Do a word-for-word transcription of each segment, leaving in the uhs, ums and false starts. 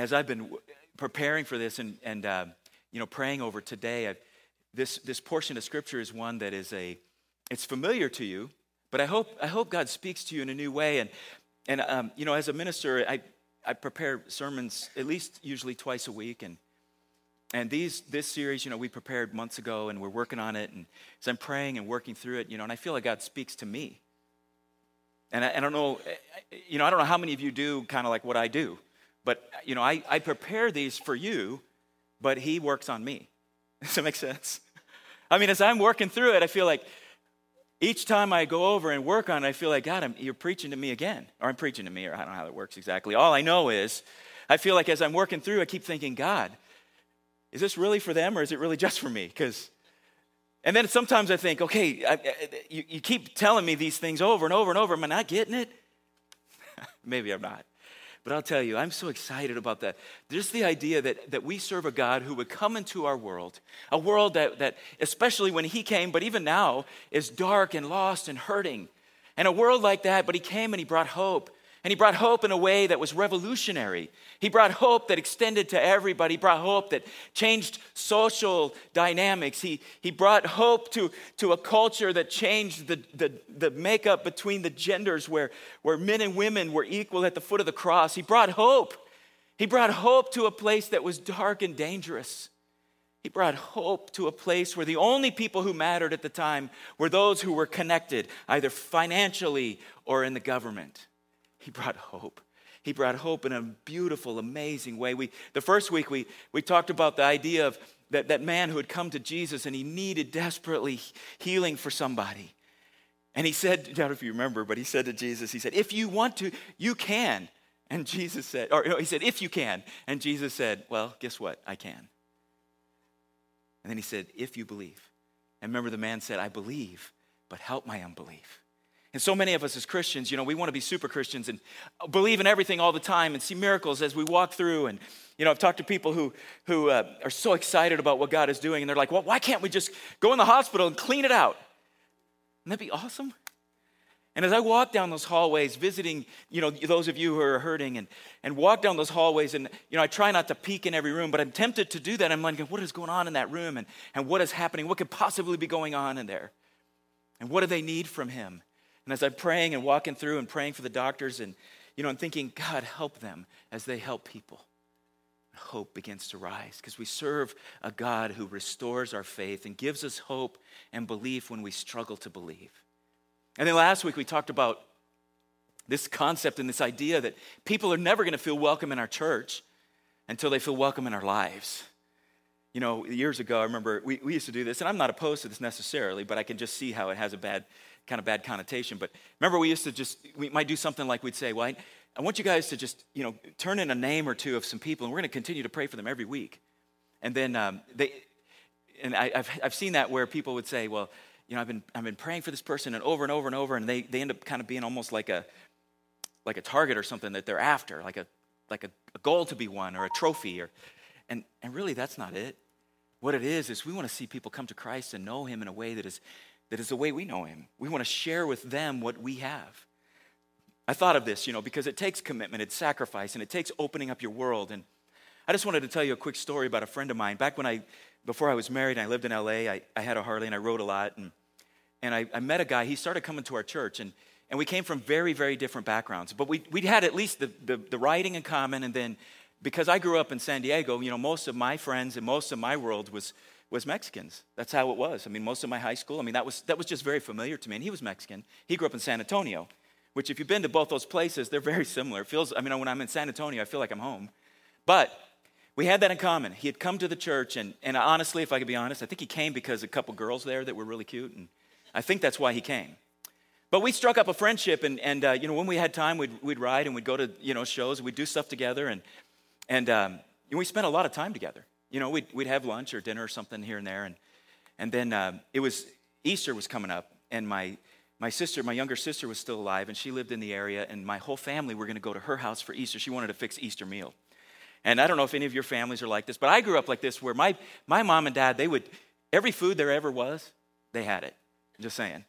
as I've been preparing for this and, and uh, you know, praying over today, I've, this this portion of Scripture is one that is a, it's familiar to you, but I hope I hope God speaks to you in a new way. And and um, you know, as a minister, I I prepare sermons at least usually twice a week, and and these this series, you know, we prepared months ago, and we're working on it. And as I'm praying and working through it, you know, and I feel like God speaks to me. And I, I don't know, you know, I don't know how many of you do kind of like what I do, but, you know, I, I prepare these for you, but he works on me. Does that make sense? I mean, as I'm working through it, I feel like each time I go over and work on it, I feel like, God, I'm, you're preaching to me again, or I'm preaching to me, or I don't know how that works exactly. All I know is I feel like as I'm working through, I keep thinking, God, is this really for them, or is it really just for me? Because And then sometimes I think, okay, I, I, you, you keep telling me these things over and over and over. Am I not getting it? Maybe I'm not. But I'll tell you, I'm so excited about that. Just the idea that, that we serve a God who would come into our world, a world that, that, especially when he came, but even now, is dark and lost and hurting. And a world like that, but he came and he brought hope. And he brought hope in a way that was revolutionary. He brought hope that extended to everybody. He brought hope that changed social dynamics. He, he brought hope to, to a culture that changed the, the, the makeup between the genders, where, where men and women were equal at the foot of the cross. He brought hope. He brought hope to a place that was dark and dangerous. He brought hope to a place where the only people who mattered at the time were those who were connected, either financially or in the government. He brought hope. He brought hope in a beautiful, amazing way. We the first week we we talked about the idea of that, that man who had come to Jesus and he needed desperately healing for somebody. And he said, I don't know if you remember, but he said to Jesus, he said, if you want to, you can. And Jesus said, or he said, if you can. And Jesus said, well, guess what? I can. And then he said, if you believe. And remember, the man said, I believe, but help my unbelief. And so many of us as Christians, you know, we want to be super Christians and believe in everything all the time and see miracles as we walk through. And, you know, I've talked to people who who uh, are so excited about what God is doing. And they're like, well, why can't we just go in the hospital and clean it out? Wouldn't that be awesome? And as I walk down those hallways visiting, you know, those of you who are hurting and, and walk down those hallways and, you know, I try not to peek in every room, but I'm tempted to do that. I'm like, what is going on in that room and, and what is happening? What could possibly be going on in there? And what do they need from him? And as I'm praying and walking through and praying for the doctors and, you know, I'm thinking, God, help them as they help people. Hope begins to rise because we serve a God who restores our faith and gives us hope and belief when we struggle to believe. And then last week we talked about this concept and this idea that people are never going to feel welcome in our church until they feel welcome in our lives. You know, years ago, I remember we, we used to do this, and I'm not opposed to this necessarily, but I can just see how it has a bad kind of bad connotation. But remember, we used to just, we might do something like we'd say, well, I, I want you guys to just, you know, turn in a name or two of some people, and we're going to continue to pray for them every week. And then um, they, and I, I've I've seen that where people would say, well, you know, I've been I've been praying for this person, and over and over and over, and they they end up kind of being almost like a like a target or something that they're after, like a like a, a goal to be won or a trophy, or and and really that's not it. What it is is we want to see people come to Christ and know Him in a way that is. That is the way we know him. We want to share with them what we have. I thought of this, you know, because it takes commitment, it's sacrifice, and it takes opening up your world. And I just wanted to tell you a quick story about a friend of mine. Back when I, before I was married and I lived in L A, I, I had a Harley and I rode a lot. And and I, I met a guy, he started coming to our church. And and we came from very, very different backgrounds. But we we had at least the, the, the riding in common. And then because I grew up in San Diego, you know, most of my friends and most of my world was was Mexicans. That's how it was. I mean, most of my high school, I mean, that was that was just very familiar to me. And he was Mexican. He grew up in San Antonio, which if you've been to both those places, they're very similar. It feels, I mean, when I'm in San Antonio, I feel like I'm home. But we had that in common. He had come to the church, and, and honestly, if I could be honest, I think he came because a couple girls there that were really cute, and I think that's why he came. But we struck up a friendship, and, and uh, you know, when we had time, we'd, we'd ride, and we'd go to, you know, shows, and we'd do stuff together, and, and um, we spent a lot of time together. You know, we'd, we'd have lunch or dinner or something here and there. And and then um, it was, Easter was coming up. And my my sister, my younger sister was still alive. And she lived in the area. And my whole family were going to go to her house for Easter. She wanted to fix Easter meal. And I don't know if any of your families are like this. But I grew up like this where my, my mom and dad, they would, every food there ever was, they had it. I'm just saying.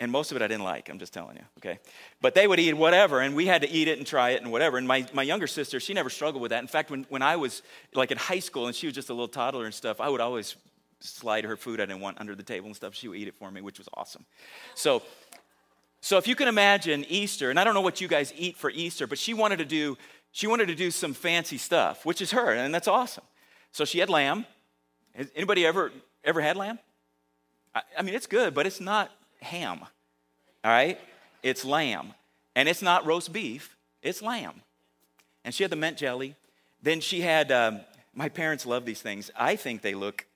And most of it I didn't like, I'm just telling you, okay? But they would eat whatever, and we had to eat it and try it and whatever. And my, my younger sister, she never struggled with that. In fact, when, when I was like in high school and she was just a little toddler and stuff, I would always slide her food I didn't want under the table and stuff. She would eat it for me, which was awesome. So, so if you can imagine Easter, and I don't know what you guys eat for Easter, but she wanted to do, she wanted to do some fancy stuff, which is her, and that's awesome. So she had lamb. Has anybody ever, ever had lamb? I, I mean, it's good, but it's not ham, all right? It's lamb, and it's not roast beef, it's lamb. And she had the mint jelly. Then she had, um, my parents love these things. I think they look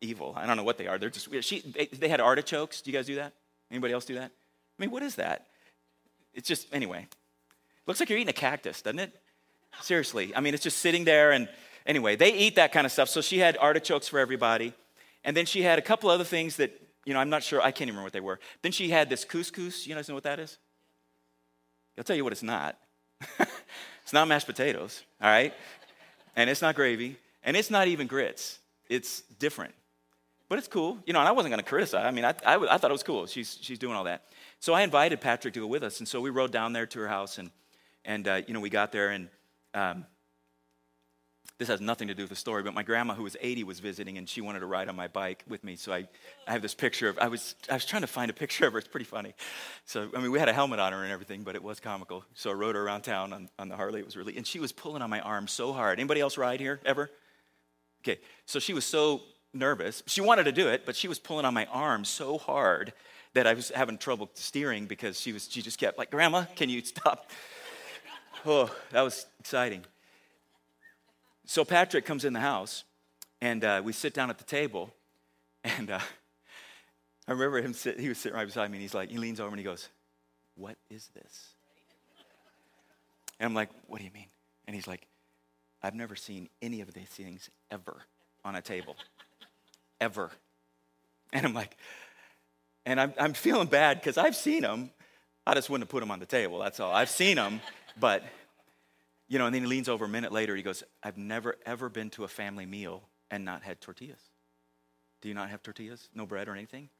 evil. I don't know what they are. They're just, she, they had artichokes. Do you guys do that? Anybody else do that? I mean, what is that? It's just, anyway, looks like you're eating a cactus, doesn't it? Seriously, I mean, it's just sitting there, and anyway, they eat that kind of stuff. So she had artichokes for everybody, and then she had a couple other things that, you know, I'm not sure. I can't even remember what they were. Then she had this couscous. You guys know what that is? I'll tell you what it's not. It's not mashed potatoes, all right? And it's not gravy. And it's not even grits. It's different. But it's cool. You know, and I wasn't going to criticize. I mean, I, I, I thought it was cool. She's she's doing all that. So I invited Patrick to go with us. And so we rode down there to her house. And, and uh, you know, we got there. And um, this has nothing to do with the story, but my grandma, who was eighty, was visiting, and she wanted to ride on my bike with me. So I, I have this picture of, I was I was trying to find a picture of her. It's pretty funny. So, I mean, we had a helmet on her and everything, but it was comical. So I rode her around town on, on the Harley. It was really, and she was pulling on my arm so hard. Anybody else ride here, ever? Okay, so she was so nervous. She wanted to do it, but she was pulling on my arm so hard that I was having trouble steering because she was. She just kept like, Grandma, can you stop? Oh, that was exciting. So Patrick comes in the house, and uh, we sit down at the table, and uh, I remember him sitting, he was sitting right beside me, and he's like, he leans over and he goes, what is this? And I'm like, what do you mean? And he's like, I've never seen any of these things ever on a table, ever. And I'm like, and I'm, I'm feeling bad because I've seen them. I just wouldn't have put them on the table, that's all. I've seen them, but... You know, and then he leans over a minute later. He goes, I've never, ever been to a family meal and not had tortillas. Do you not have tortillas? No bread or anything?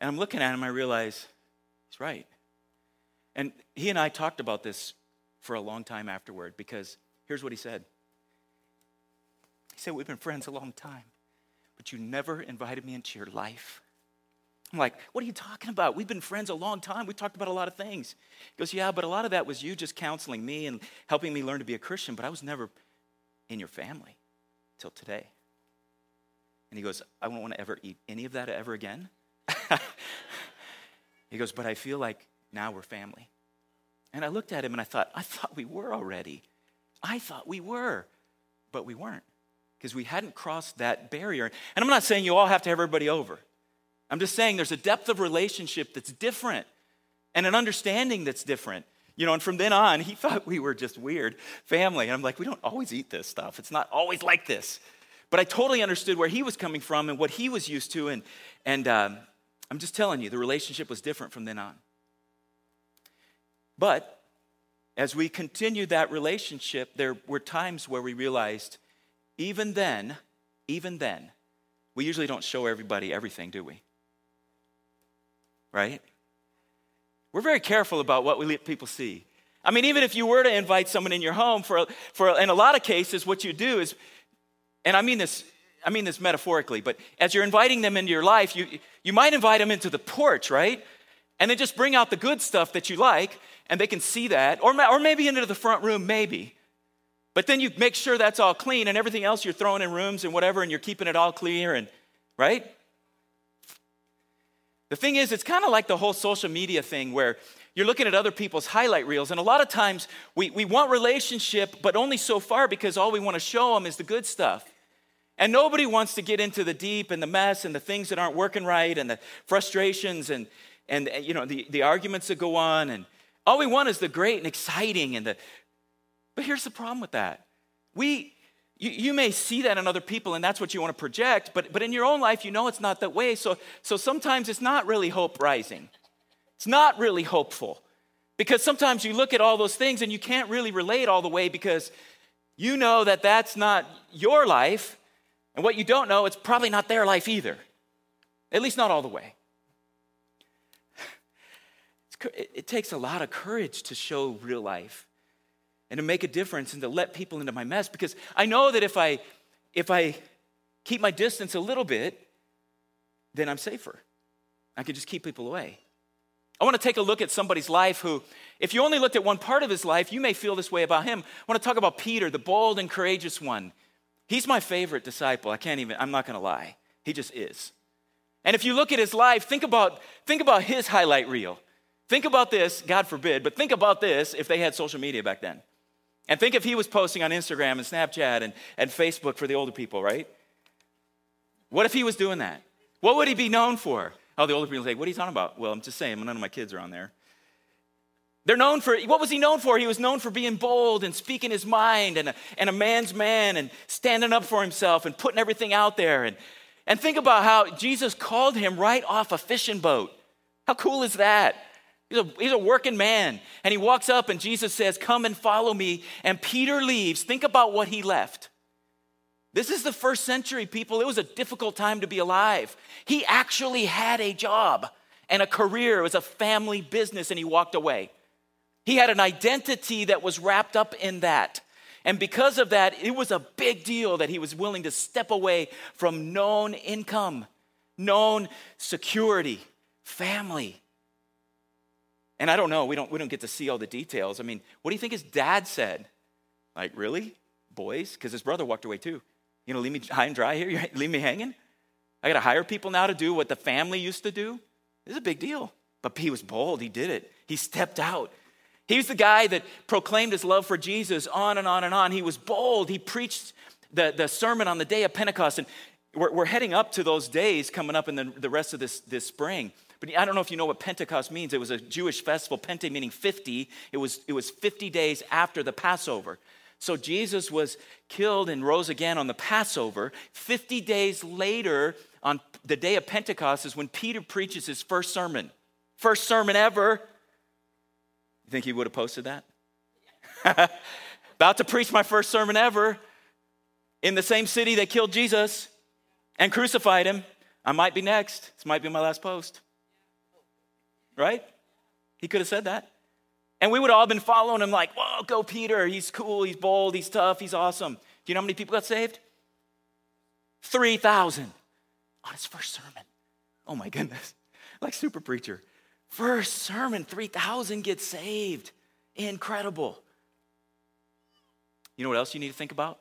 And I'm looking at him. I realize he's right. And he and I talked about this for a long time afterward because here's what he said. He said, we've been friends a long time, but you never invited me into your life. I'm like, what are you talking about? We've been friends a long time. We talked about a lot of things. He goes, yeah, but a lot of that was you just counseling me and helping me learn to be a Christian, but I was never in your family till today. And he goes, I won't want to ever eat any of that ever again. He goes, but I feel like now we're family. And I looked at him and I thought, I thought we were already. I thought we were, but we weren't because we hadn't crossed that barrier. And I'm not saying you all have to have everybody over. I'm just saying there's a depth of relationship that's different and an understanding that's different. You know, and from then on, he thought we were just weird family. And I'm like, we don't always eat this stuff. It's not always like this. But I totally understood where he was coming from and what he was used to. And, and um, I'm just telling you, the relationship was different from then on. But as we continued that relationship, there were times where we realized even then, even then, we usually don't show everybody everything, do we? Right? We're very careful about what we let people see. I mean, even if you were to invite someone in your home, for for in a lot of cases, what you do is, and I mean this, I mean this metaphorically, but as you're inviting them into your life, you you might invite them into the porch, right? And then just bring out the good stuff that you like, and they can see that, or or maybe into the front room, maybe. But then you make sure that's all clean, and everything else you're throwing in rooms and whatever, and you're keeping it all clear, and right? The thing is, it's kind of like the whole social media thing where you're looking at other people's highlight reels. And a lot of times we, we want relationship, but only so far because all we want to show them is the good stuff. And nobody wants to get into the deep and the mess and the things that aren't working right and the frustrations and, and you know, the, the arguments that go on. And all we want is the great and exciting. And the. But here's the problem with that. We... You, you may see that in other people, and that's what you want to project, but, but in your own life, you know it's not that way. So, so sometimes it's not really hope rising. It's not really hopeful because sometimes you look at all those things and you can't really relate all the way because you know that that's not your life, and what you don't know, it's probably not their life either, at least not all the way. it, it takes a lot of courage to show real life and to make a difference and to let people into my mess, because I know that if I if I keep my distance a little bit, then I'm safer. I can just keep people away. I want to take a look at somebody's life who, if you only looked at one part of his life, you may feel this way about him. I want to talk about Peter, the bold and courageous one. He's my favorite disciple. I can't even, I'm not going to lie. He just is. And if you look at his life, think about, think about his highlight reel. Think about this, God forbid, but think about this if they had social media back then. And think if he was posting on Instagram and Snapchat and, and Facebook for the older people, right? What if he was doing that? What would he be known for? Oh, the older people say, what are you talking about? Well, I'm just saying, none of my kids are on there. They're known for, what was he known for? He was known for being bold and speaking his mind and a, and a man's man and standing up for himself and putting everything out there. And, and think about how Jesus called him right off a fishing boat. How cool is that? He's a, he's a working man. And he walks up and Jesus says, come and follow me. And Peter leaves. Think about what he left. This is the first century, people. It was a difficult time to be alive. He actually had a job and a career. It was a family business, and he walked away. He had an identity that was wrapped up in that. And because of that, it was a big deal that he was willing to step away from known income, known security, family. And I don't know, we don't, we don't get to see all the details. I mean, what do you think his dad said? Like, really? Boys? Because his brother walked away too. You know, leave me high and dry here? You leave me hanging? I got to hire people now to do what the family used to do? This is a big deal. But he was bold. He did it. He stepped out. He was the guy that proclaimed his love for Jesus on and on and on. He was bold. He preached the, the sermon on the day of Pentecost. And we're, we're heading up to those days coming up in the, the rest of this, this spring. But I don't know if you know what Pentecost means. It was a Jewish festival, Pente meaning fifty. It was, it was fifty days after the Passover. So Jesus was killed and rose again on the Passover. fifty days later, on the day of Pentecost, is when Peter preaches his first sermon. First sermon ever. You think he would have posted that? About to preach my first sermon ever in the same city that killed Jesus and crucified him. I might be next. This might be my last post. Right? He could have said that. And we would have all been following him like, whoa, go Peter. He's cool. He's bold. He's tough. He's awesome. Do you know how many people got saved? three thousand on his first sermon. Oh, my goodness. Like super preacher. First sermon, three thousand get saved. Incredible. You know what else you need to think about?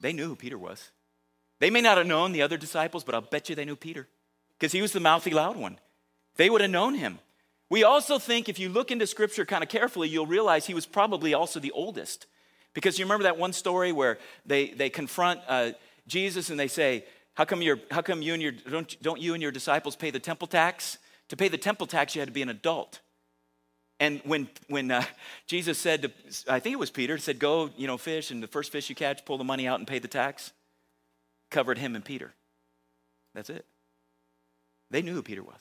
They knew who Peter was. They may not have known the other disciples, but I'll bet you they knew Peter because he was the mouthy, loud one. They would have known him. We also think if you look into Scripture kind of carefully, you'll realize he was probably also the oldest. Because you remember that one story where they, they confront uh, Jesus and they say, how come, you're, how come you and your, don't, don't you and your disciples pay the temple tax? To pay the temple tax, you had to be an adult. And when when uh, Jesus said, to, I think it was Peter, said, go, you know, fish, and the first fish you catch, pull the money out and pay the tax. Covered him and Peter. That's it. They knew who Peter was.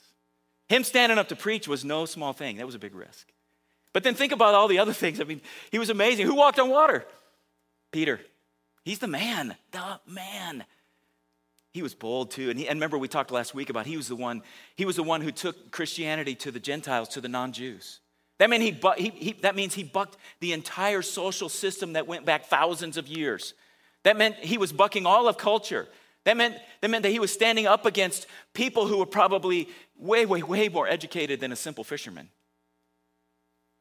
Him standing up to preach was no small thing. That was a big risk. But then think about all the other things. I mean, he was amazing. Who walked on water? Peter. He's the man, the man. He was bold too. And, he, and remember we talked last week about he was the one, he was the one who took Christianity to the Gentiles, to the non-Jews. That meant he, bu- he, he, that means he bucked the entire social system that went back thousands of years. That meant he was bucking all of culture. That meant, that meant that he was standing up against people who were probably way, way, way more educated than a simple fisherman.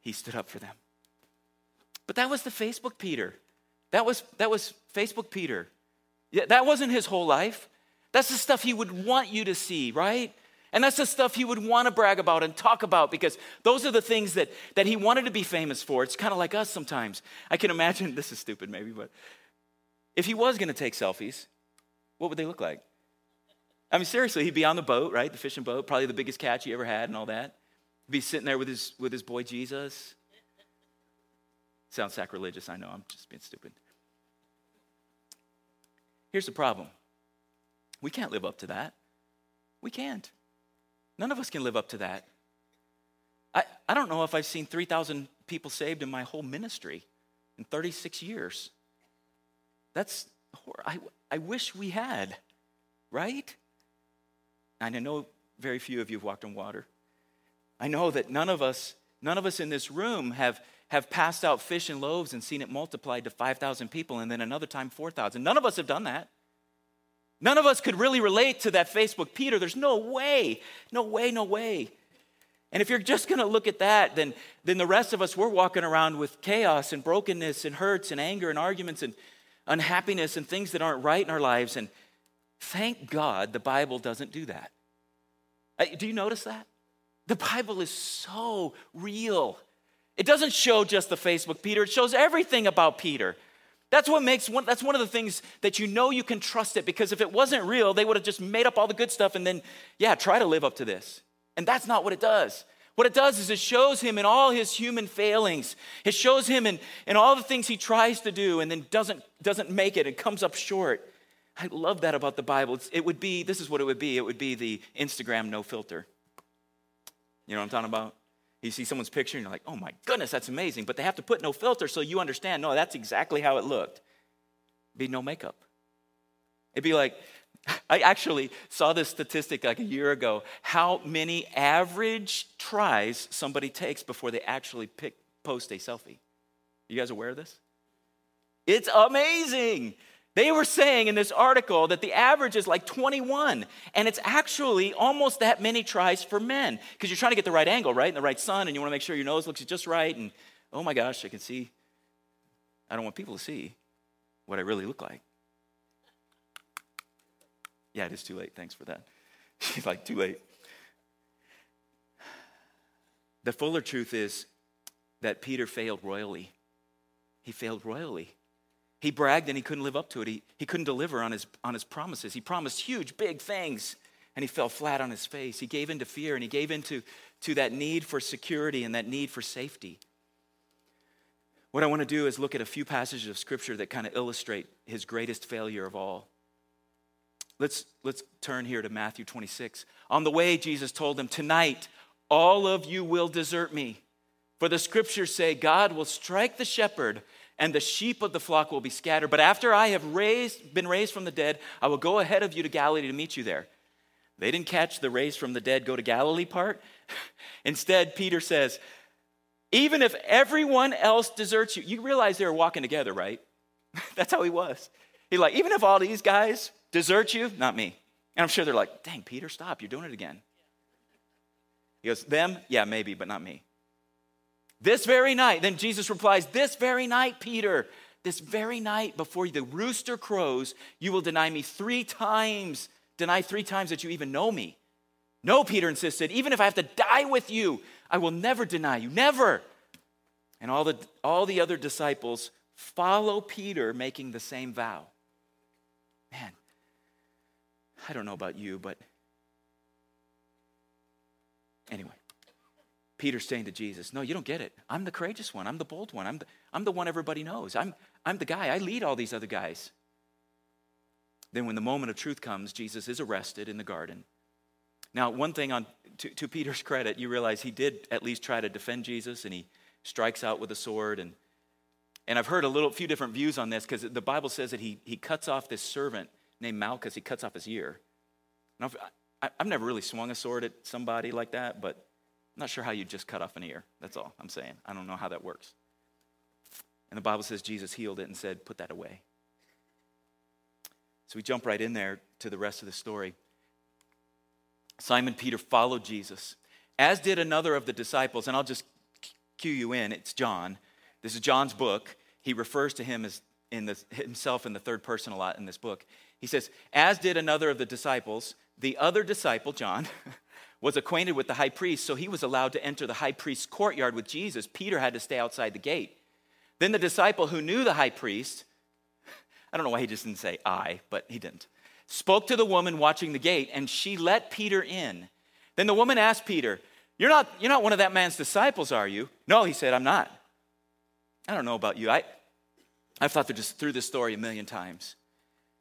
He stood up for them. But that was the Facebook Peter. That was, that was Facebook Peter. Yeah, that wasn't his whole life. That's the stuff he would want you to see, right? And that's the stuff he would want to brag about and talk about because those are the things that, that he wanted to be famous for. It's kind of like us sometimes. I can imagine, this is stupid maybe, but if he was going to take selfies, what would they look like? I mean, seriously, he'd be on the boat, right? The fishing boat, probably the biggest catch he ever had and all that. He'd be sitting there with his with his boy Jesus. Sounds sacrilegious, I know. I'm just being stupid. Here's the problem. We can't live up to that. We can't. None of us can live up to that. I, I don't know if I've seen three thousand people saved in my whole ministry in thirty-six years. That's horrible. I, I wish we had, right? And I know very few of you have walked on water. I know that none of us None of us in this room have, have passed out fish and loaves and seen it multiplied to five thousand people and then another time four thousand. None of us have done that. None of us could really relate to that Facebook Peter. There's no way, no way, no way. And if you're just going to look at that, then, then the rest of us, we're walking around with chaos and brokenness and hurts and anger and arguments and unhappiness and things that aren't right in our lives. And thank God the Bible doesn't do that. Do you notice that? The Bible is so real. It doesn't show just the Facebook Peter. It shows everything about Peter. That's what makes one, that's one of the things that you know you can trust it, because if it wasn't real, they would have just made up all the good stuff and then, yeah, try to live up to this. And that's not what it does. What it does is it shows him in all his human failings. It shows him in, in all the things he tries to do and then doesn't, doesn't make it and comes up short. I love that about the Bible. It's, it would be, this is what it would be. It would be the Instagram no filter. You know what I'm talking about? You see someone's picture and you're like, oh my goodness, that's amazing. But they have to put no filter so you understand, no, that's exactly how it looked. It'd be no makeup. It'd be like, I actually saw this statistic like a year ago, how many average tries somebody takes before they actually pick, post a selfie. You guys aware of this? It's amazing. They were saying in this article that the average is like twenty-one, and it's actually almost that many tries for men, because you're trying to get the right angle, right, and the right sun, and you want to make sure your nose looks just right, and oh my gosh, I can see. I don't want people to see what I really look like. Yeah, it is too late. Thanks for that. She's like, too late. The fuller truth is that Peter failed royally. He failed royally. He bragged and he couldn't live up to it. He, he couldn't deliver on his, on his promises. He promised huge, big things, and he fell flat on his face. He gave in to fear, and he gave in to, to that need for security and that need for safety. What I want to do is look at a few passages of Scripture that kind of illustrate his greatest failure of all. Let's, let's turn here to Matthew twenty-six. On the way, Jesus told them, tonight, all of you will desert me. For the Scriptures say, God will strike the shepherd, and the sheep of the flock will be scattered. But after I have raised, been raised from the dead, I will go ahead of you to Galilee to meet you there. They didn't catch the raised from the dead, go to Galilee part. Instead, Peter says, even if everyone else deserts you, you realize they were walking together, right? That's how he was. He's like, even if all these guys desert you, not me. And I'm sure they're like, dang, Peter, stop, you're doing it again. He goes, them? Yeah, maybe, but not me. This very night, then Jesus replies, this very night, Peter, this very night before the rooster crows, you will deny me three times, deny three times that you even know me. No, Peter insisted, even if I have to die with you, I will never deny you, never. And all the, all the other disciples follow Peter, making the same vow. Man, I don't know about you, but anyway. Peter's saying to Jesus, no, you don't get it. I'm the courageous one. I'm the bold one. I'm the, I'm the one everybody knows. I'm, I'm the guy. I lead all these other guys. Then when the moment of truth comes, Jesus is arrested in the garden. Now, one thing on to, to Peter's credit, you realize he did at least try to defend Jesus, and he strikes out with a sword. And, and I've heard a little few different views on this, because the Bible says that he, he cuts off this servant named Malchus. He cuts off his ear. Now, I've, I've never really swung a sword at somebody like that, but I'm not sure how you just cut off an ear. That's all I'm saying. I don't know how that works. And the Bible says Jesus healed it and said, put that away. So we jump right in there to the rest of the story. Simon Peter followed Jesus, as did another of the disciples. And I'll just cue you in. It's John. This is John's book. He refers to him as in the, himself in the third person a lot in this book. He says, as did another of the disciples, the other disciple, John, was acquainted with the high priest, so he was allowed to enter the high priest's courtyard with Jesus. Peter had to stay outside the gate. Then the disciple who knew the high priest, I don't know why he just didn't say I, but he didn't, spoke to the woman watching the gate, and she let Peter in. Then the woman asked Peter, you're not, you're not one of that man's disciples, are you? No, he said, I'm not. I don't know about you. I, I've thought through this story a million times.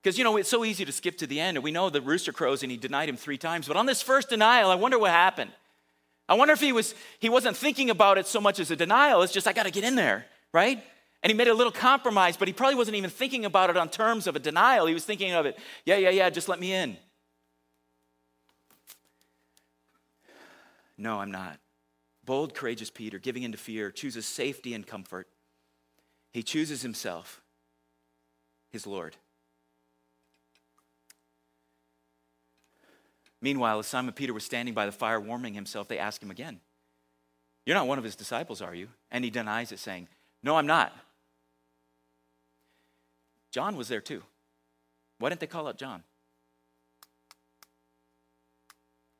Because, you know, it's so easy to skip to the end, and we know the rooster crows, and he denied him three times. But on this first denial, I wonder what happened. I wonder if he, was, he wasn't thinking about it so much as a denial. It's just, I got to get in there, right? And he made a little compromise, but he probably wasn't even thinking about it on terms of a denial. He was thinking of it, yeah, yeah, yeah, just let me in. No, I'm not. Bold, courageous Peter, giving into fear, chooses safety and comfort. He chooses himself, his Lord. Meanwhile, as Simon Peter was standing by the fire warming himself, they asked him again, "You're not one of his disciples, are you?" And he denies it, saying, "No, I'm not." John was there too. Why didn't they call out John?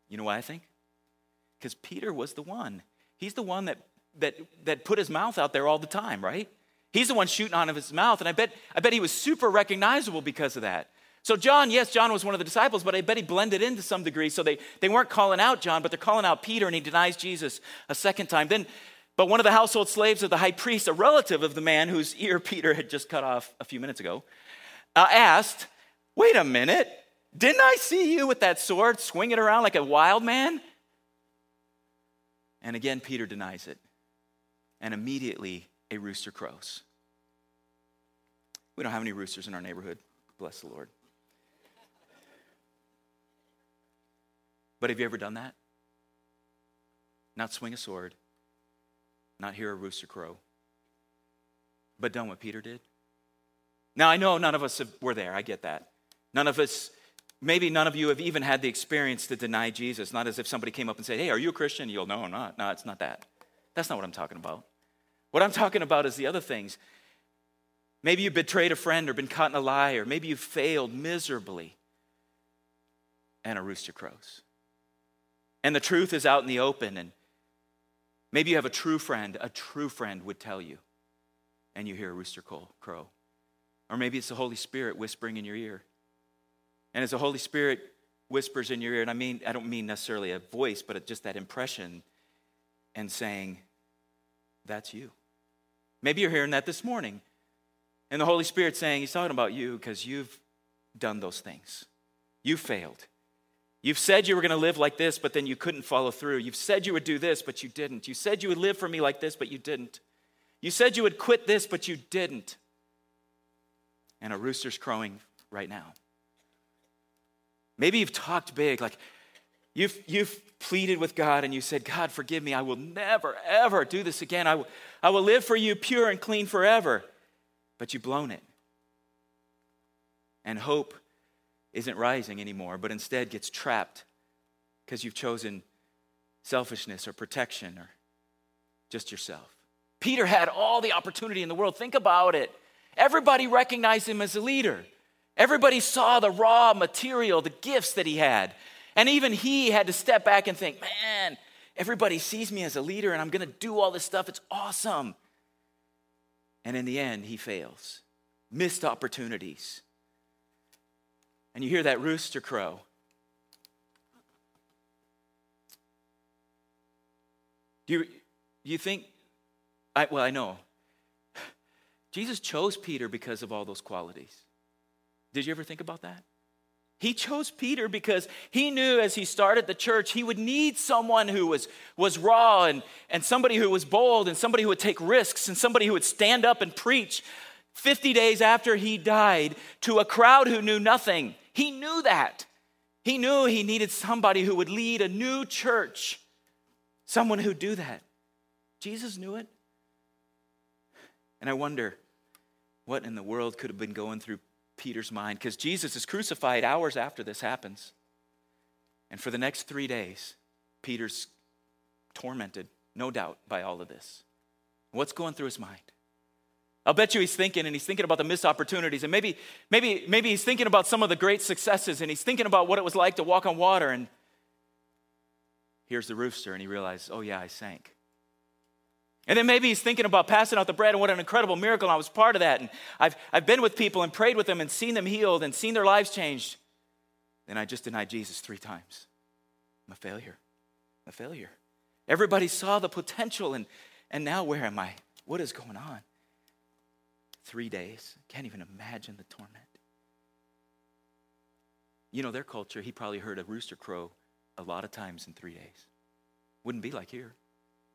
You know why I think? Because Peter was the one. He's the one that that that put his mouth out there all the time, right? He's the one shooting out of his mouth, and I bet I bet he was super recognizable because of that. So John, yes, John was one of the disciples, but I bet he blended in to some degree. So they, they weren't calling out John, but they're calling out Peter, and he denies Jesus a second time. Then, but one of the household slaves of the high priest, a relative of the man whose ear Peter had just cut off a few minutes ago, uh, asked, "Wait a minute, didn't I see you with that sword swinging around like a wild man?" And again, Peter denies it. And immediately, a rooster crows. We don't have any roosters in our neighborhood. Bless the Lord. But have you ever done that? Not swing a sword, not hear a rooster crow, but done what Peter did? Now, I know none of us were there. I get that. None of us, maybe none of you have even had the experience to deny Jesus. Not as if somebody came up and said, "Hey, are you a Christian?" You'll, "No, I'm not." No, it's not that. That's not what I'm talking about. What I'm talking about is the other things. Maybe you betrayed a friend or been caught in a lie, or maybe you failed miserably, and a rooster crows. And the truth is out in the open, and maybe you have a true friend, a true friend would tell you, and you hear a rooster crow. Or maybe it's the Holy Spirit whispering in your ear. And as the Holy Spirit whispers in your ear, and I mean, I don't mean necessarily a voice, but just that impression, and saying, "That's you." Maybe you're hearing that this morning. And the Holy Spirit's saying, he's talking about you because you've done those things. You failed. You've said you were going to live like this, but then you couldn't follow through. You've said you would do this, but you didn't. You said you would live for me like this, but you didn't. You said you would quit this, but you didn't. And a rooster's crowing right now. Maybe you've talked big, like you've you've pleaded with God and you said, "God, forgive me. I will never, ever do this again. I will, I will live for you pure and clean forever." But you've blown it. And hope isn't rising anymore, but instead gets trapped because you've chosen selfishness or protection or just yourself. Peter had all the opportunity in the world. Think about it. Everybody recognized him as a leader. Everybody saw the raw material, the gifts that he had. And even he had to step back and think, "Man, everybody sees me as a leader and I'm going to do all this stuff. It's awesome." And in the end, he fails. Missed opportunities. And you hear that rooster crow. Do you, you think, I, well, I know. Jesus chose Peter because of all those qualities. Did you ever think about that? He chose Peter because he knew as he started the church, he would need someone who was, was raw and, and somebody who was bold and somebody who would take risks and somebody who would stand up and preach fifty days after he died to a crowd who knew nothing. He knew that. He knew he needed somebody who would lead a new church, someone who would do that. Jesus knew it. And I wonder what in the world could have been going through Peter's mind, because Jesus is crucified hours after this happens. And for the next three days, Peter's tormented, no doubt, by all of this. What's going through his mind? I'll bet you he's thinking, and he's thinking about the missed opportunities, and maybe, maybe, maybe he's thinking about some of the great successes, and he's thinking about what it was like to walk on water, and here's the rooster, and he realizes, "Oh yeah, I sank." And then maybe he's thinking about passing out the bread and what an incredible miracle. And I was part of that. And I've, I've been with people and prayed with them and seen them healed and seen their lives changed. Then I just denied Jesus three times. I'm a failure. I'm a failure. Everybody saw the potential and, and now where am I? What is going on? Three days. Can't even imagine the torment. You know, their culture, he probably heard a rooster crow a lot of times in three days. Wouldn't be like here.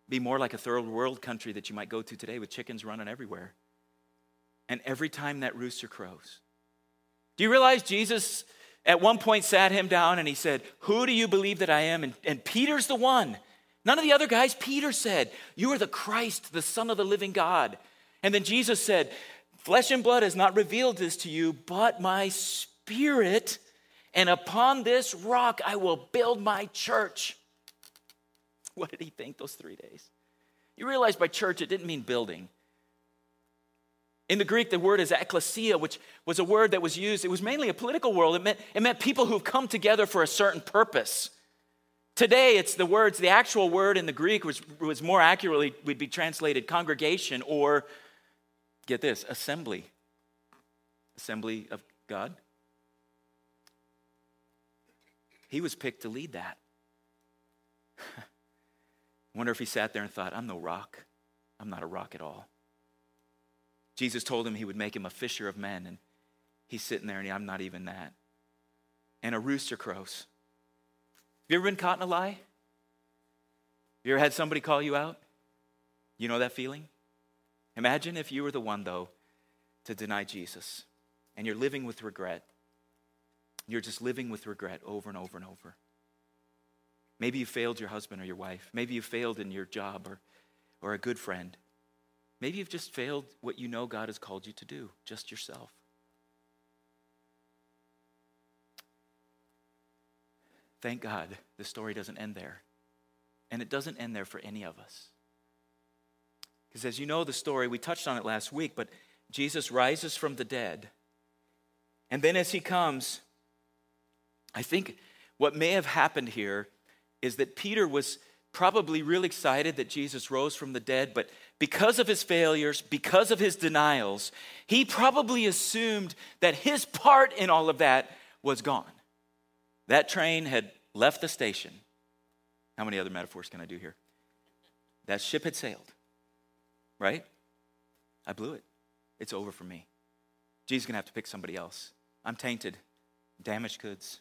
Be more like a third world country that you might go to today with chickens running everywhere. And every time that rooster crows. Do you realize Jesus at one point sat him down and he said, "Who do you believe that I am?" And, and Peter's the one None of the other guys. Peter said, you are the Christ, the Son of the living God. And then Jesus said, flesh and blood has not revealed this to you, but my Spirit, and upon this rock I will build my church. What did he think those three days? You realize by church, it didn't mean building. In the Greek, the word is ekklesia, which was a word that was used. It was mainly a political world. It meant, it meant people who've come together for a certain purpose. Today, it's the words, the actual word in the Greek, which was more accurately, would be translated congregation or, get this, assembly. Assembly of God. He was picked to lead that. Wonder if he sat there and thought, I'm no rock. I'm not a rock at all. Jesus told him he would make him a fisher of men, and he's sitting there and he, I'm not even that. And a rooster crows. Have you ever been caught in a lie? You ever had somebody call you out? You know that feeling? Imagine if you were the one, though, to deny Jesus, and you're living with regret. You're just living with regret over and over and over. Maybe you failed your husband or your wife. Maybe you failed in your job or, or a good friend. Maybe you've just failed what you know God has called you to do, just yourself. Thank God the story doesn't end there. And it doesn't end there for any of us. Because as you know the story, we touched on it last week, but Jesus rises from the dead. And then as he comes, I think what may have happened here is that Peter was probably really excited that Jesus rose from the dead, but because of his failures, because of his denials, he probably assumed that his part in all of that was gone. That train had left the station. How many other metaphors can I do here? That ship had sailed, right? I blew it. It's over for me. Jesus is going to have to pick somebody else. I'm tainted, damaged goods.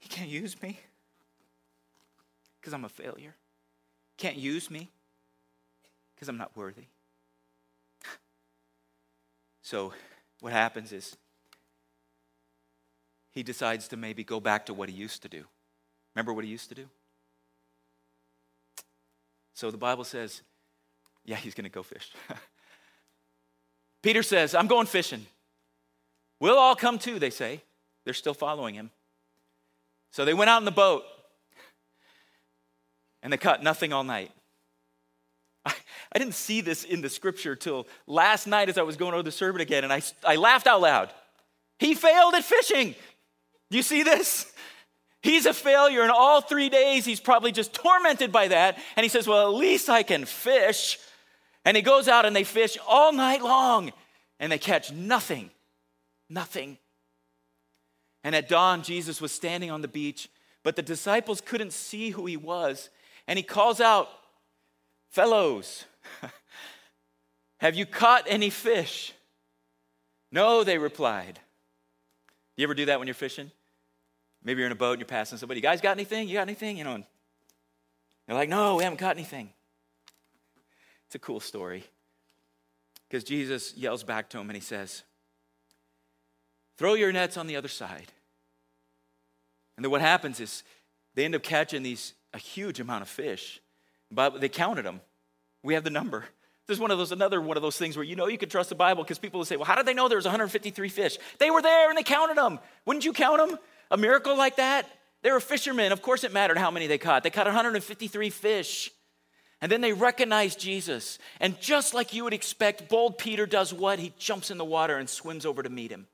He can't use me because I'm a failure. Can't use me because I'm not worthy. So what happens is he decides to maybe go back to what he used to do. Remember what he used to do? So the Bible says, yeah, he's going to go fish. Peter says, I'm going fishing. We'll all come too, they say. They're still following him. So they went out in the boat, and they caught nothing all night. I, I didn't see this in the scripture till last night as I was going over the sermon again, and I, I laughed out loud. He failed at fishing. You see this? He's a failure, and all three days he's probably just tormented by that, and he says, well, at least I can fish. And he goes out, and they fish all night long, and they catch nothing, nothing. And at dawn, Jesus was standing on the beach, but the disciples couldn't see who he was. And he calls out, fellows, have you caught any fish? No, they replied. You ever do that when you're fishing? Maybe you're in a boat and you're passing somebody. You guys got anything? You got anything? You know, and they're like, no, we haven't caught anything. It's a cool story. Because Jesus yells back to him and he says, throw your nets on the other side. And then what happens is they end up catching these a huge amount of fish, but they counted them. We have the number. This is one of those another one of those things where you know you can trust the Bible because people will say, well, how did they know there was one hundred fifty-three fish? They were there and they counted them. Wouldn't you count them? A miracle like that? They were fishermen. Of course it mattered how many they caught. They caught one hundred fifty-three fish. And then they recognized Jesus. And just like you would expect, bold Peter does what? He jumps in the water and swims over to meet him.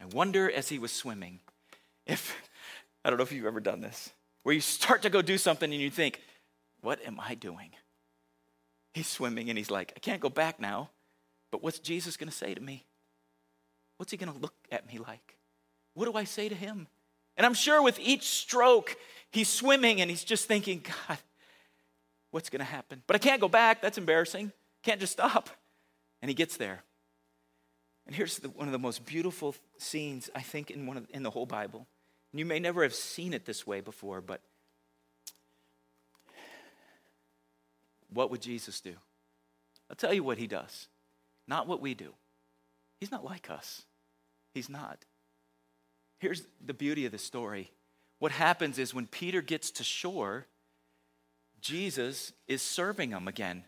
I wonder as he was swimming, if, I don't know if you've ever done this, where you start to go do something and you think, what am I doing? He's swimming and he's like, I can't go back now, but what's Jesus going to say to me? What's he going to look at me like? What do I say to him? And I'm sure with each stroke, he's swimming and he's just thinking, God, what's going to happen? But I can't go back. That's embarrassing. Can't just stop. And he gets there. And here's the, one of the most beautiful scenes, I think, in one of, in the whole Bible. And you may never have seen it this way before, but what would Jesus do? I'll tell you what he does. Not what we do. He's not like us. He's not. Here's the beauty of the story. what happens is when Peter gets to shore, Jesus is serving him again.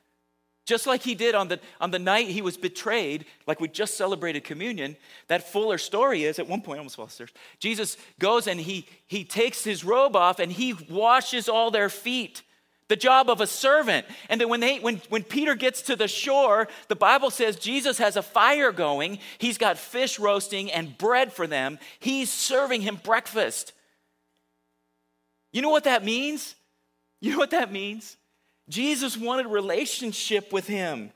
Just like he did on the, on the night he was betrayed, like we just celebrated communion. That fuller story is, at one point, I almost fell upstairs, Jesus goes and he, he takes his robe off and he washes all their feet. The job of a servant. And then when they when, when Peter gets to the shore, the Bible says Jesus has a fire going. He's got fish roasting and bread for them. He's serving him breakfast. You know what that means? You know what that means? Jesus wanted relationship with him.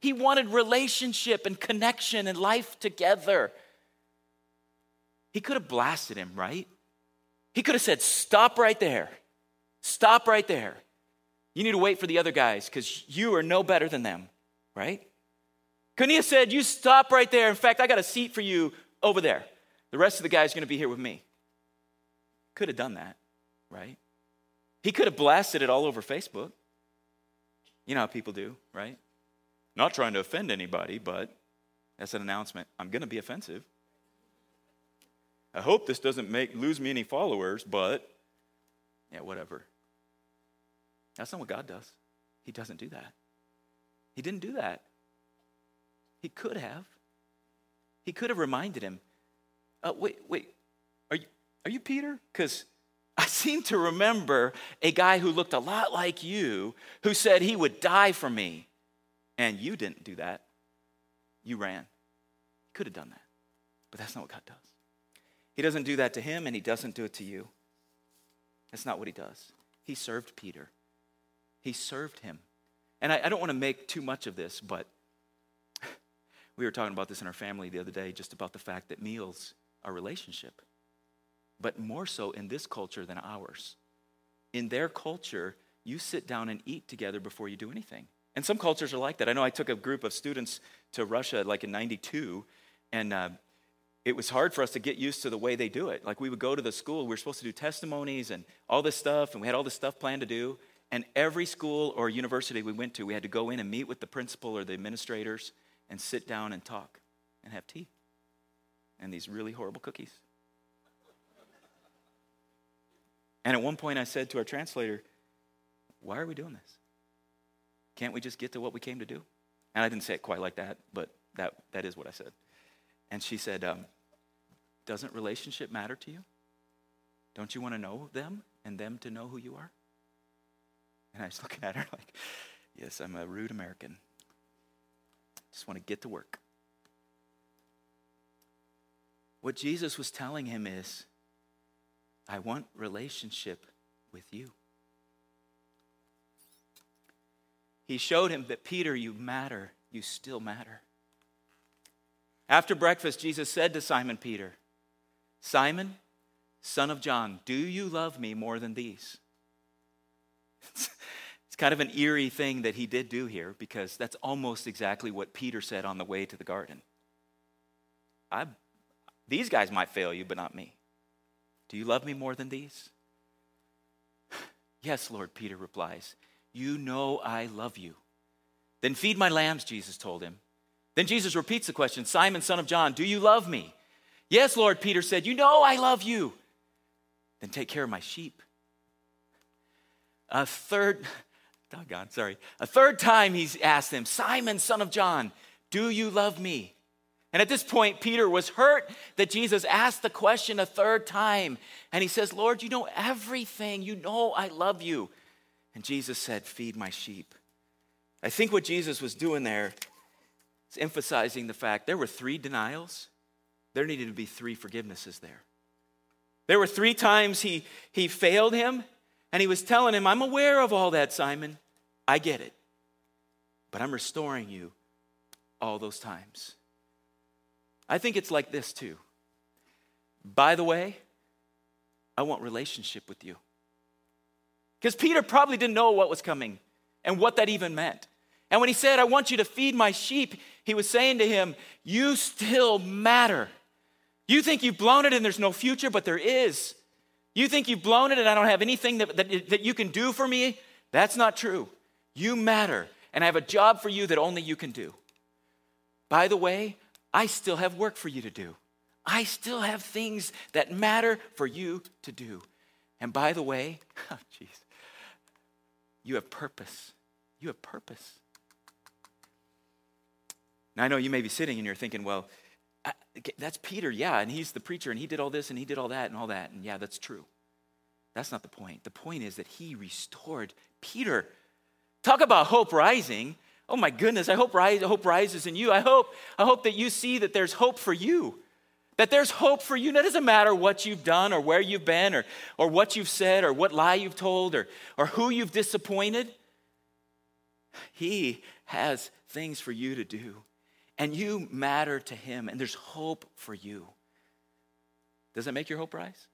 He wanted relationship and connection and life together. He could have blasted him, right? He could have said, stop right there. Stop right there. You need to wait for the other guys because you are no better than them, right? Couldn't he have said, you stop right there. In fact, I got a seat for you over there. The rest of the guys are going to be here with me. Could have done that, right? He could have blasted it all over Facebook. You know how people do, right? Not trying to offend anybody, but that's an announcement. I'm going to be offensive. I hope this doesn't make lose me any followers, but yeah, whatever. That's not what God does. He doesn't do that. He didn't do that. He could have. He could have reminded him, uh, wait, wait, are you, are you Peter? Because I seem to remember a guy who looked a lot like you who said he would die for me, and you didn't do that. You ran. You could have done that, but that's not what God does. He doesn't do that to him, and he doesn't do it to you. That's not what he does. He served Peter. He served him. And I, I don't want to make too much of this, but we were talking about this in our family the other day, just about the fact that meals are relationship. But more so in this culture than ours. In their culture, you sit down and eat together before you do anything. And some cultures are like that. I know I took a group of students to Russia like in ninety-two, and uh, it was hard for us to get used to the way they do it. Like we would go to the school, we were supposed to do testimonies and all this stuff, and we had all this stuff planned to do. And every school or university we went to, we had to go in and meet with the principal or the administrators and sit down and talk and have tea and these really horrible cookies. And at one point I said to our translator, why are we doing this? Can't we just get to what we came to do? And I didn't say it quite like that, but that, that is what I said. And she said, um, doesn't relationship matter to you? Don't you want to know them and them to know who you are? And I was looking at her like, yes, I'm a rude American. Just want to get to work. What Jesus was telling him is, I want relationship with you. He showed him that, Peter, you matter. You still matter. After breakfast, Jesus said to Simon Peter, Simon, son of John, do you love me more than these? It's kind of an eerie thing that he did do here because that's almost exactly what Peter said on the way to the garden. I, these guys might fail you, but not me. Do you love me more than these? Yes, Lord, Peter replies. You know I love you. Then feed my lambs, Jesus told him. Then Jesus repeats the question, Simon, son of John, do you love me? Yes, Lord, Peter said, you know I love you. Then take care of my sheep. A third, doggone, sorry. A third time he's asked him, Simon, son of John, do you love me? And at this point, Peter was hurt that Jesus asked the question a third time. And he says, Lord, you know everything. You know I love you. And Jesus said, feed my sheep. I think what Jesus was doing there is emphasizing the fact there were three denials. There needed to be three forgivenesses there. There were three times he, he failed him. And he was telling him, I'm aware of all that, Simon. I get it. But I'm restoring you all those times. I think it's like this too. By the way, I want relationship with you. Because Peter probably didn't know what was coming and what that even meant. And when he said, I want you to feed my sheep, he was saying to him, you still matter. You think you've blown it and there's no future, but there is. You think you've blown it and I don't have anything that, that, that you can do for me? That's not true. You matter. And I have a job for you that only you can do. By the way, I still have work for you to do. I still have things that matter for you to do. And by the way, oh jeez, you have purpose. You have purpose. Now, I know you may be sitting and you're thinking, well, I, that's Peter, yeah, and he's the preacher, and he did all this, and he did all that, and all that, and yeah, that's true. That's not the point. The point is that he restored Peter. Talk about hope rising. Oh my goodness, I hope rise, hope rises in you. I hope, I hope that you see that there's hope for you, that there's hope for you. It doesn't matter what you've done or where you've been or, or what you've said or what lie you've told or, or who you've disappointed. He has things for you to do, and you matter to him, and there's hope for you. Does it make your hope rise?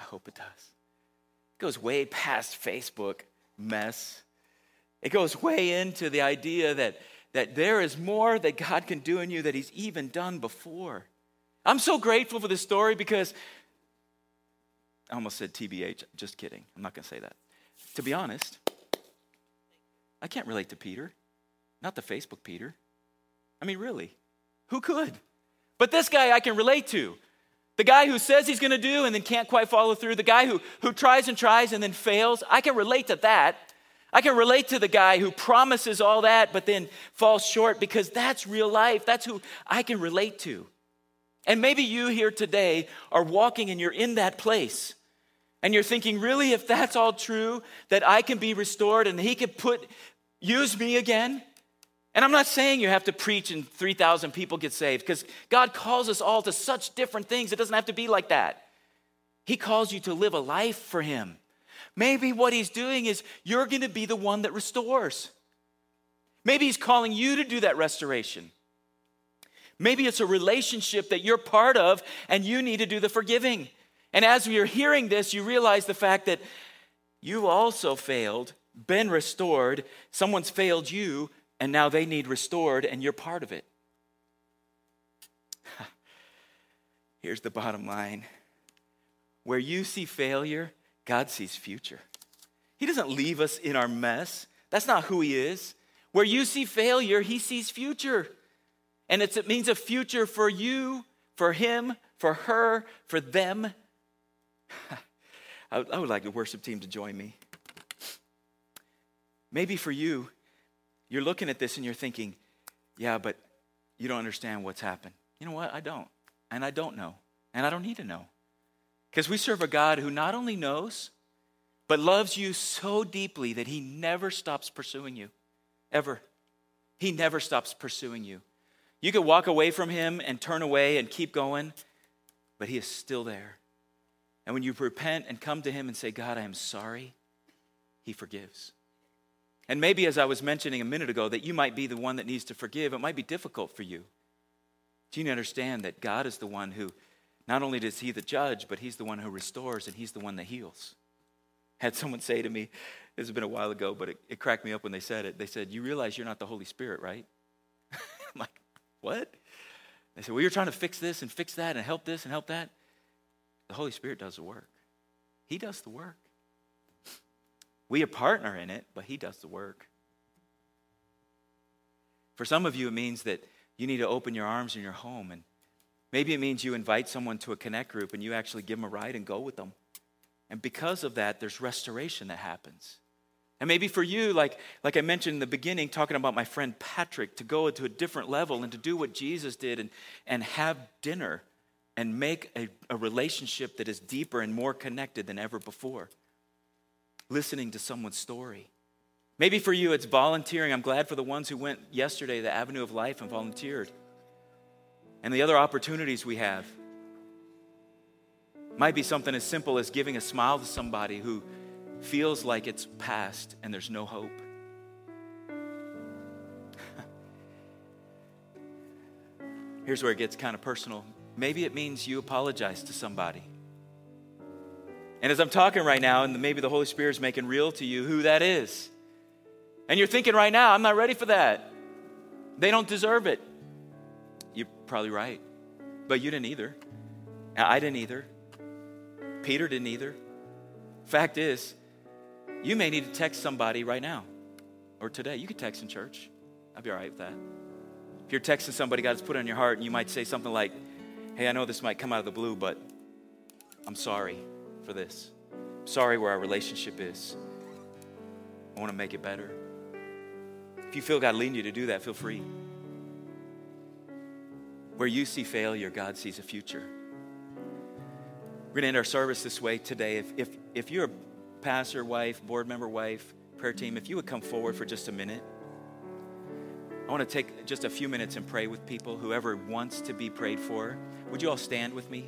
I hope it does. It goes way past Facebook mess. It goes way into the idea that, that there is more that God can do in you that he's even done before. I'm so grateful for this story because, I almost said T B H, just kidding. I'm not going to say that. To be honest, I can't relate to Peter, not the Facebook Peter. I mean, really, who could? But this guy I can relate to. The guy who says he's going to do and then can't quite follow through. The guy who, who tries and tries and then fails. I can relate to that. I can relate to the guy who promises all that but then falls short, because that's real life. That's who I can relate to. And maybe you here today are walking and you're in that place. And you're thinking, really, if that's all true, that I can be restored and he can put, use me again? And I'm not saying you have to preach and three thousand people get saved, because God calls us all to such different things. It doesn't have to be like that. He calls you to live a life for him. Maybe what he's doing is you're going to be the one that restores. Maybe he's calling you to do that restoration. Maybe it's a relationship that you're part of and you need to do the forgiving. And as you're hearing this, you realize the fact that you've also failed, been restored, someone's failed you, and now they need restored, and you're part of it. Here's the bottom line. Where you see failure, God sees future. He doesn't leave us in our mess. That's not who he is. Where you see failure, he sees future. And it's, it means a future for you, for him, for her, for them. I, I would like the worship team to join me. Maybe for you, you're looking at this and you're thinking, yeah, but you don't understand what's happened. You know what? I don't. And I don't know. And I don't need to know. Because we serve a God who not only knows, but loves you so deeply that he never stops pursuing you. Ever. He never stops pursuing you. You could walk away from him and turn away and keep going, but he is still there. And when you repent and come to him and say, God, I am sorry, he forgives. And maybe, as I was mentioning a minute ago, that you might be the one that needs to forgive. It might be difficult for you. Do you understand that God is the one who, not only does he the judge, but he's the one who restores and he's the one that heals? I had someone say to me, this has been a while ago, but it, it cracked me up when they said it. They said, you realize you're not the Holy Spirit, right? I'm like, what? They said, well, you're trying to fix this and fix that and help this and help that. The Holy Spirit does the work. He does the work. We are partner in it, but he does the work. For some of you, it means that you need to open your arms in your home, and maybe it means you invite someone to a connect group and you actually give them a ride and go with them. And because of that, there's restoration that happens. And maybe for you, like, like I mentioned in the beginning, talking about my friend Patrick, to go to a different level and to do what Jesus did and, and have dinner and make a, a relationship that is deeper and more connected than ever before. Listening to someone's story. Maybe for you, it's volunteering. I'm glad for the ones who went yesterday, the Avenue of Life, and volunteered. And the other opportunities we have. Might be something as simple as giving a smile to somebody who feels like it's past and there's no hope. Here's where it gets kind of personal. Maybe it means you apologize to somebody. And as I'm talking right now, and maybe the Holy Spirit is making real to you who that is. And you're thinking right now, I'm not ready for that. They don't deserve it. You're probably right. But you didn't either. I didn't either. Peter didn't either. Fact is, you may need to text somebody right now or today. You could text in church. I'd be all right with that. If you're texting somebody, God's put it on your heart, and you might say something like, hey, I know this might come out of the blue, but I'm sorry for this. sorry where our relationship is. I want to make it better. If you feel God leading you to do that, feel free. Where you see failure, God sees a future. We're going to end our service this way today. If, if, if you're a pastor, wife, board member, wife, prayer team, if you would come forward for just a minute. I want to take just a few minutes and pray with people, whoever wants to be prayed for. Would you all stand with me?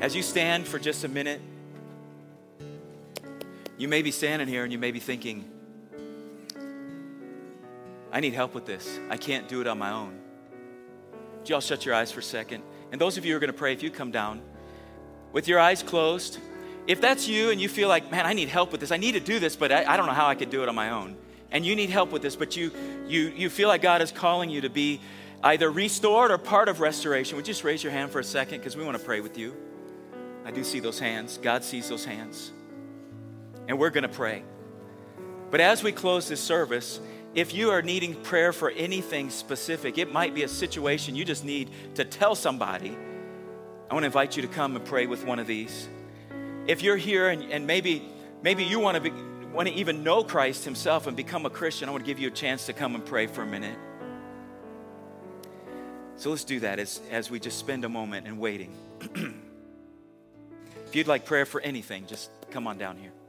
As you stand for just a minute, you may be standing here and you may be thinking, I need help with this. I can't do it on my own. Would you all shut your eyes for a second? And those of you who are going to pray, if you come down with your eyes closed, if that's you and you feel like, man, I need help with this. I need to do this, but I, I don't know how I could do it on my own. And you need help with this, but you, you, you feel like God is calling you to be either restored or part of restoration. Would you just raise your hand for a second because we want to pray with you. I do see those hands. God sees those hands. And we're going to pray. But as we close this service, if you are needing prayer for anything specific, it might be a situation you just need to tell somebody, I want to invite you to come and pray with one of these. If you're here and, and maybe maybe you want to be, want to even know Christ himself and become a Christian, I want to give you a chance to come and pray for a minute. So let's do that as, as we just spend a moment in waiting. If you'd like prayer for anything, just come on down here.